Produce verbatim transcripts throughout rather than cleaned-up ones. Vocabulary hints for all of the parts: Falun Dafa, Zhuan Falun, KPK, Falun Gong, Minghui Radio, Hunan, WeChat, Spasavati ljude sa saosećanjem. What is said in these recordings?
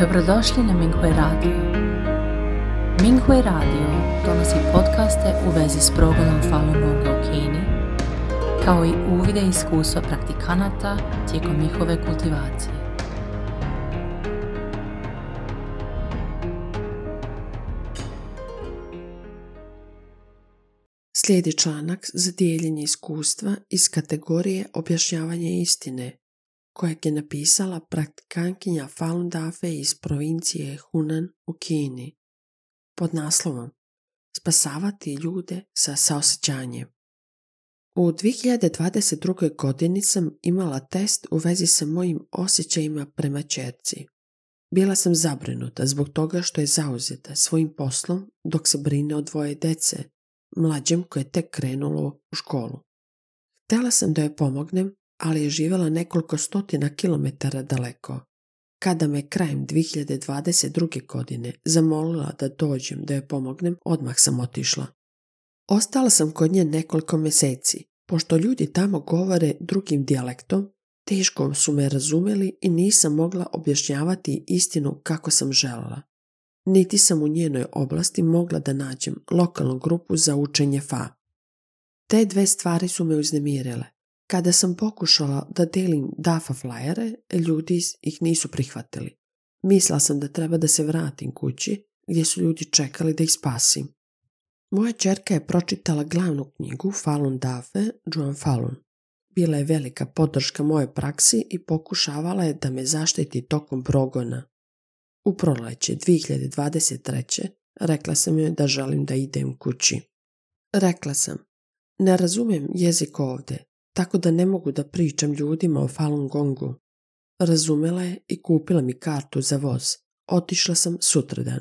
Dobrodošli na Minghui Radio. Minghui Radio donosi podcaste u vezi s progledom Falun Gonga u Kini, kao i uvide iskustva praktikanata tijekom njihove kultivacije. Slijedi članak za dijeljenje iskustva iz kategorije objašnjavanje istine, kojeg je napisala praktikankinja Falun Dafe iz provincije Hunan u Kini, pod naslovom Spasavati ljude sa saosećanjem. U dvije hiljade dvadeset druge. godini sam imala test u vezi sa mojim osjećajima prema čerci. Bila sam zabrinuta zbog toga što je zauzeta svojim poslom dok se brine o dvoje dece, mlađem koje je tek krenulo u školu. Htjela sam da joj pomognem, ali je živjela nekoliko stotina kilometara daleko. Kada me krajem dvije hiljade dvadeset druge. godine zamolila da dođem da joj pomognem, odmah sam otišla. Ostala sam kod nje nekoliko mjeseci, pošto ljudi tamo govore drugim dijalektom, teško su me razumeli i nisam mogla objašnjavati istinu kako sam željela. Niti sam u njenoj oblasti mogla da nađem lokalnu grupu za učenje Fa. Te dve stvari su me uznemirile. Kada sam pokušala da delim Dafa flajere, ljudi ih nisu prihvatili. Mislila sam da treba da se vratim kući, gdje su ljudi čekali da ih spasim. Moja ćerka je pročitala glavnu knjigu Falun Dafe, Zhuan Falun. Bila je velika podrška moje praksi i pokušavala je da me zaštiti tokom progona. U proleće dvije hiljade dvadeset treće. rekla sam joj da želim da idem kući. Rekla sam, ne razumijem jezik ovdje, tako da ne mogu da pričam ljudima o Falun Gongu. Razumela je i kupila mi kartu za voz. Otišla sam sutradan.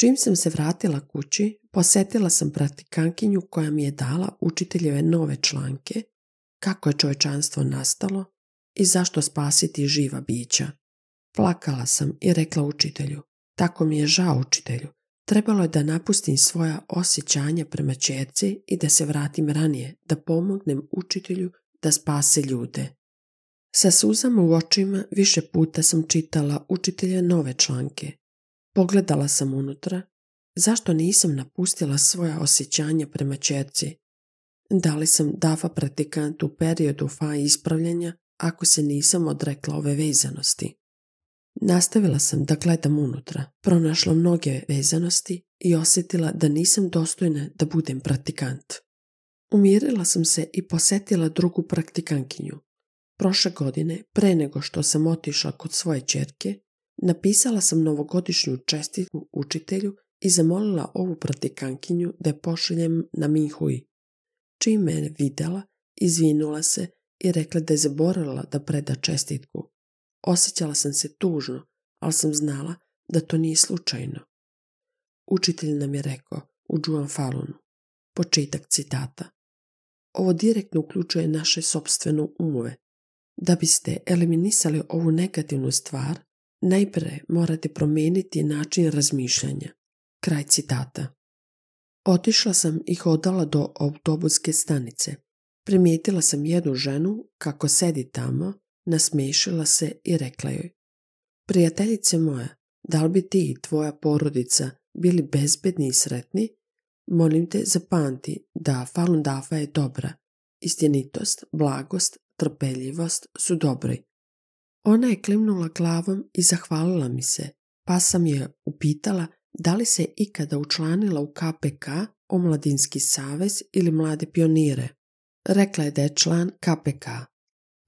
Čim sam se vratila kući, posjetila sam praktikankinju koja mi je dala učiteljeve nove članke, kako je čovječanstvo nastalo i zašto spasiti živa bića. Plakala sam i rekla učitelju, tako mi je žao učitelju, trebalo je da napustim svoja osjećanja prema ćerci i da se vratim ranije, da pomognem učitelju da spase ljude. Sa suzama u očima više puta sam čitala učitelja nove članke. Pogledala sam unutra, zašto nisam napustila svoja osjećanja prema ćerci. Da li sam Dafa praktikantu u periodu Fa ispravljanja ako se nisam odrekla ove vezanosti? Nastavila sam da gledam unutra, pronašla mnoge vezanosti i osjetila da nisam dostojna da budem praktikant. Umirila sam se i posjetila drugu praktikankinju. Prošle godine, pre nego što sam otišla kod svoje ćerke, napisala sam novogodišnju čestitku učitelju i zamolila ovu praktikankinju da je pošaljem na Minghui. Čim me je vidjela, izvinula se i rekla da je zaboravila da preda čestitku. Osjećala sam se tužno, ali sam znala da to nije slučajno. Učitelj nam je rekao u Zhuan Falunu, početak citata. Ovo direktno uključuje naše sopstvene umove. Da biste eliminisali ovu negativnu stvar, najprije morate promijeniti način razmišljanja. Kraj citata. Otišla sam i hodala do autobuske stanice. Primijetila sam jednu ženu kako sedi tamo, nasmiješila se i rekla joj, prijateljice moja, da li bi ti i tvoja porodica bili bezbedni i sretni? Molim te, zapamti da Falun Dafa je dobra. Istinitost, blagost, trpeljivost su dobri. Ona je klimnula glavom i zahvalila mi se, pa sam je upitala da li se ikada učlanila u K P K, Omladinski savez ili Mlade pionire. Rekla je da je član K P K.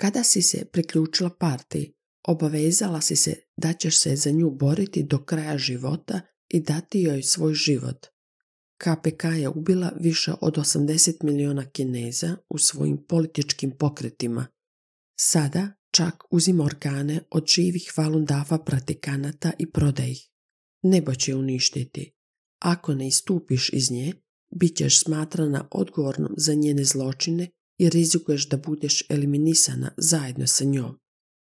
Kada si se priključila partiji, obavezala si se da ćeš se za nju boriti do kraja života i dati joj svoj život. K P K je ubila više od osamdeset miliona Kineza u svojim političkim pokretima. Sada čak uzima organe od živih Falun Dafa praktikanata i prodaje ih. Nebo će uništiti. Ako ne istupiš iz nje, bit ćeš smatrana odgovornom za njene zločine i rizikuješ da budeš eliminisana zajedno sa njom.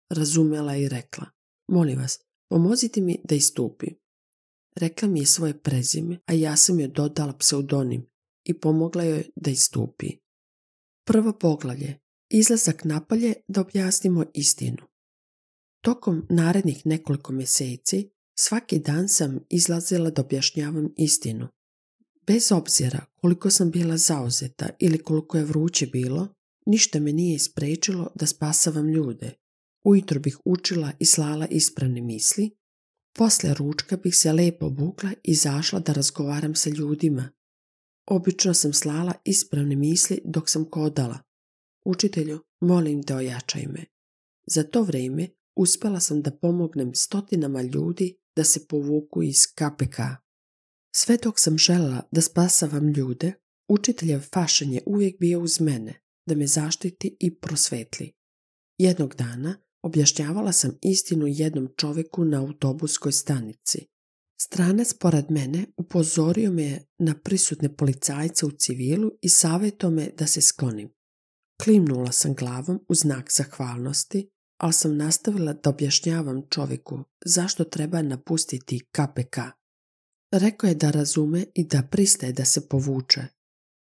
Razumela i rekla, molim vas, pomozite mi da istupim. Rekla mi je svoje prezime, a ja sam joj dodala pseudonim i pomogla joj da istupi. Prvo poglavlje, izlazak napalje da objasnimo istinu. Tokom narednih nekoliko mjeseci svaki dan sam izlazila da objašnjavam istinu. Bez obzira koliko sam bila zauzeta ili koliko je vruće bilo, ništa me nije isprečilo da spasavam ljude. Ujutro bih učila i slala ispravne misli, poslije ručka bih se lepo obukla i zašla da razgovaram sa ljudima. Obično sam slala ispravne misli dok sam kodala. Učitelju, molim da ojačaj me. Za to vrijeme uspjela sam da pomognem stotinama ljudi da se povuku iz K P K. Sve dok sam željela da spasavam ljude, učiteljev fašan je uvijek bio uz mene, da me zaštiti i prosvetli. Jednog dana objašnjavala sam istinu jednom čovjeku na autobuskoj stanici. Stranac pored mene upozorio me na prisutne policajce u civilu i savjeto me da se sklonim. Klimnula sam glavom u znak zahvalnosti, ali sam nastavila da objašnjavam čovjeku zašto treba napustiti K P K. Rekao je da razume i da pristaje da se povuče.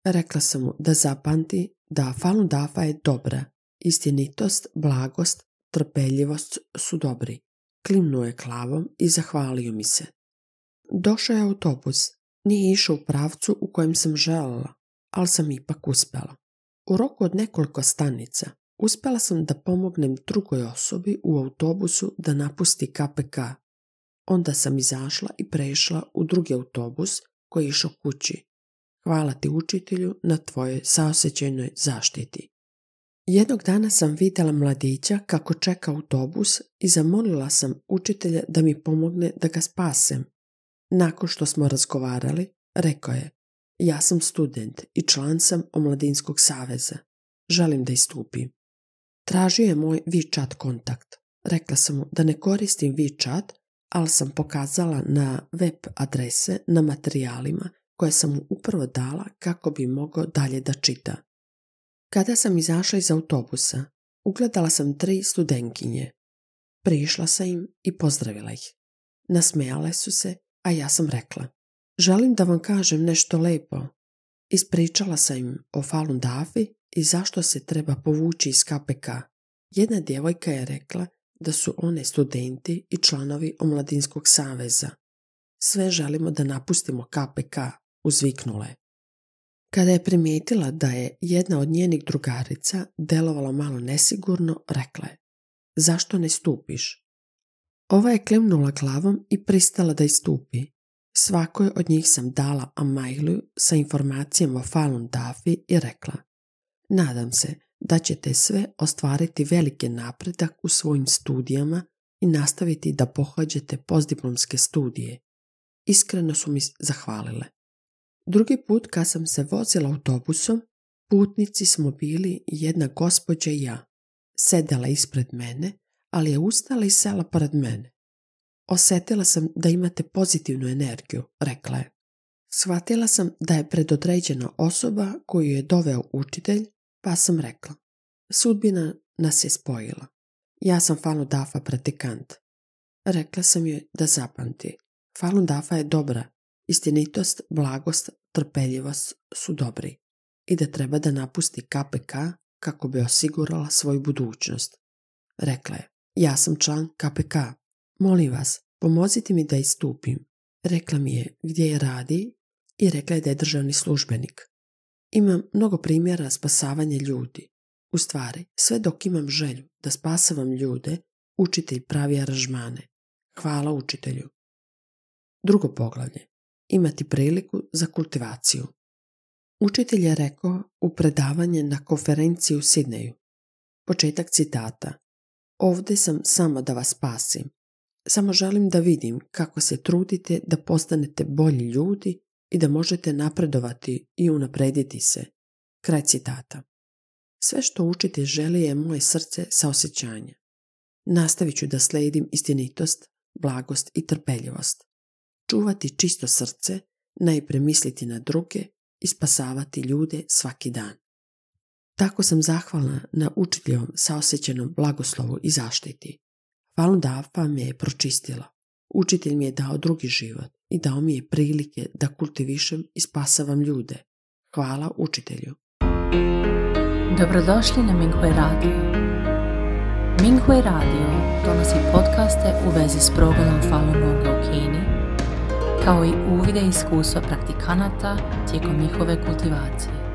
Rekla sam mu da zapamti da Falun Dafa je dobra, istinitost, blagost, trpeljivost su dobri. Klimnuo je glavom i zahvalio mi se. Došao je autobus, nije išao u pravcu u kojem sam željela, ali sam ipak uspjela. U roku od nekoliko stanica uspjela sam da pomognem drugoj osobi u autobusu da napusti K P K. Onda sam izašla i prešla u drugi autobus koji je išao kući. Hvala ti učitelju na tvojoj saosećajnoj zaštiti. Jednog dana sam vidjela mladića kako čeka autobus i zamolila sam učitelja da mi pomogne da ga spasem. Nakon što smo razgovarali, rekao je, ja sam student i član sam Omladinskog saveza. Želim da istupim. Tražio je moj WeChat kontakt. Rekla sam mu da ne koristim WeChat, ali sam pokazala na web adrese na materijalima koje sam mu upravo dala kako bi mogao dalje da čita. Kada sam izašla iz autobusa, ugledala sam tri studentkinje. Prišla sam im i pozdravila ih. Nasmejale su se, a ja sam rekla, želim da vam kažem nešto lepo. Ispričala sam im o Falun Dafi i zašto se treba povući iz K P K. Jedna djevojka je rekla da su one studenti i članovi Omladinskog saveza. Sve želimo da napustimo K P K, uzviknula je. Kada je primijetila da je jedna od njenih drugarica delovala malo nesigurno, rekla je, zašto ne stupiš? Ova je klimnula glavom i pristala da istupi. Svakoj od njih sam dala amajlu sa informacijama o Falun Dafi i rekla, nadam se da ćete sve ostvariti veliki napredak u svojim studijama i nastaviti da pohađate postdiplomske studije. Iskreno su mi zahvalile. Drugi put kad sam se vozila autobusom, putnici smo bili jedna gospođa i ja. Sedela ispred mene, ali je ustala i sela pored mene. Osjetila sam da imate pozitivnu energiju, rekla je. Shvatila sam da je predodređena osoba koju je doveo učitelj, pa sam rekla, sudbina nas je spojila. Ja sam Falun Dafa praktikant. Rekla sam joj da zapamti. Falun Dafa je dobra, istinitost, blagost, trpeljivost su dobri i da treba da napusti K P K kako bi osigurala svoju budućnost. Rekla je, ja sam član K P K, molim vas, pomozite mi da istupim. Rekla mi je gdje je radi i rekla je da je državni službenik. Imam mnogo primjera spasavanja ljudi. U stvari, sve dok imam želju da spasavam ljude, učitelj pravi aranžmane. Hvala učitelju. Drugo poglavlje. Imati priliku za kultivaciju. Učitelj je rekao u predavanje na konferenciji u Sidneju. Početak citata. Ovdje sam samo da vas spasim. Samo želim da vidim kako se trudite da postanete bolji ljudi i da možete napredovati i unaprediti se. Kraj citata. Sve što učitelj želi je moje srce saosećanja. Nastavit ću da slijedim istinitost, blagost i trpeljivost. Čuvati čisto srce, najprije misliti na druge i spasavati ljude svaki dan. Tako sam zahvalna na učiteljevom saosećenom blagoslovu i zaštiti. Falun Dafa me je pročistila. Učitelj mi je dao drugi život i dao mi je prilike da kultivišem i spasavam ljude. Hvala učitelju. Dobrodošli na Minghui Radio. Minghui Radio donosi podcaste u vezi s progledom Falun Gonga u Kini, kao i uvide iskustva praktikanata tijekom njihove kultivacije.